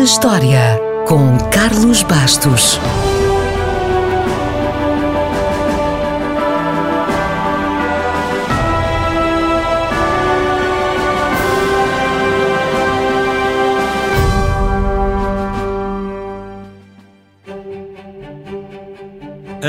na História, com Carlos Bastos.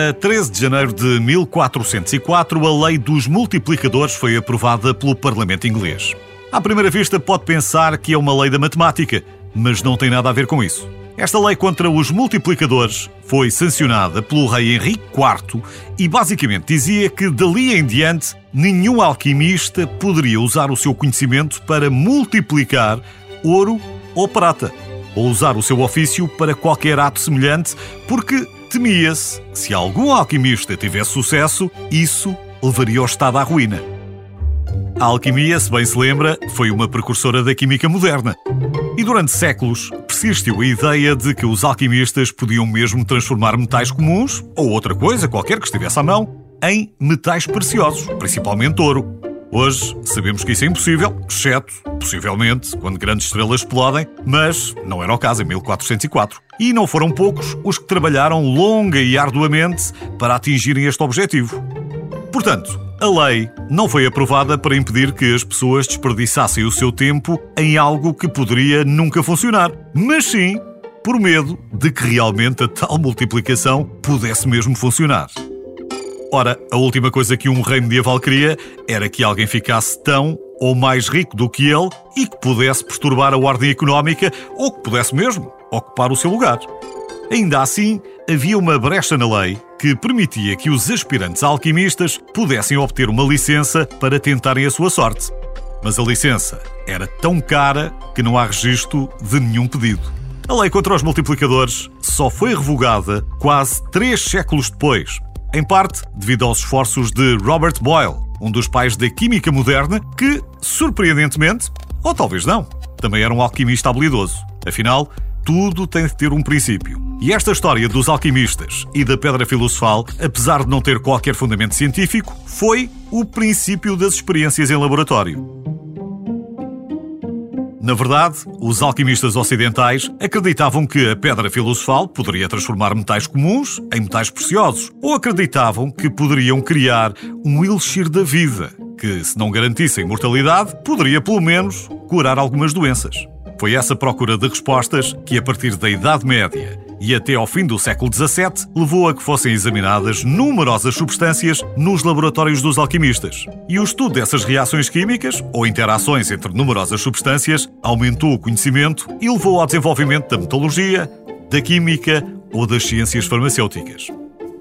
A 13 de janeiro de 1404, a Lei dos Multiplicadores foi aprovada pelo Parlamento inglês. À primeira vista, pode pensar que é uma lei da matemática, mas não tem nada a ver com isso. Esta lei contra os multiplicadores foi sancionada pelo rei Henrique IV e basicamente dizia que, dali em diante, nenhum alquimista poderia usar o seu conhecimento para multiplicar ouro ou prata, ou usar o seu ofício para qualquer ato semelhante, porque temia-se que, se algum alquimista tivesse sucesso, isso levaria o Estado à ruína. A alquimia, se bem se lembra, foi uma precursora da química moderna. E durante séculos persistiu a ideia de que os alquimistas podiam mesmo transformar metais comuns, ou outra coisa qualquer que estivesse à mão, em metais preciosos, principalmente ouro. Hoje sabemos que isso é impossível, exceto, possivelmente, quando grandes estrelas explodem, mas não era o caso em 1404. E não foram poucos os que trabalharam longa e arduamente para atingirem este objetivo. Portanto, a lei não foi aprovada para impedir que as pessoas desperdiçassem o seu tempo em algo que poderia nunca funcionar, mas sim por medo de que realmente a tal multiplicação pudesse mesmo funcionar. Ora, a última coisa que um rei medieval queria era que alguém ficasse tão ou mais rico do que ele e que pudesse perturbar a ordem económica ou que pudesse mesmo ocupar o seu lugar. Ainda assim, havia uma brecha na lei que permitia que os aspirantes alquimistas pudessem obter uma licença para tentarem a sua sorte. Mas a licença era tão cara que não há registro de nenhum pedido. A lei contra os multiplicadores só foi revogada quase 3 séculos depois, em parte devido aos esforços de Robert Boyle, um dos pais da química moderna, que, surpreendentemente, ou talvez não, também era um alquimista habilidoso. Afinal, tudo tem de ter um princípio. E esta história dos alquimistas e da pedra filosofal, apesar de não ter qualquer fundamento científico, foi o princípio das experiências em laboratório. Na verdade, os alquimistas ocidentais acreditavam que a pedra filosofal poderia transformar metais comuns em metais preciosos, ou acreditavam que poderiam criar um elixir da vida, que, se não garantisse a imortalidade, poderia, pelo menos, curar algumas doenças. Foi essa procura de respostas que, a partir da Idade Média e até ao fim do século XVII, levou a que fossem examinadas numerosas substâncias nos laboratórios dos alquimistas. E o estudo dessas reações químicas, ou interações entre numerosas substâncias, aumentou o conhecimento e levou ao desenvolvimento da metalurgia, da química ou das ciências farmacêuticas.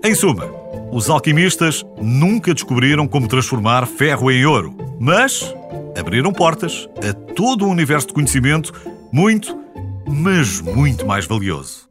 Em suma, os alquimistas nunca descobriram como transformar ferro em ouro, mas abriram portas a todo um universo de conhecimento muito, mas muito mais valioso.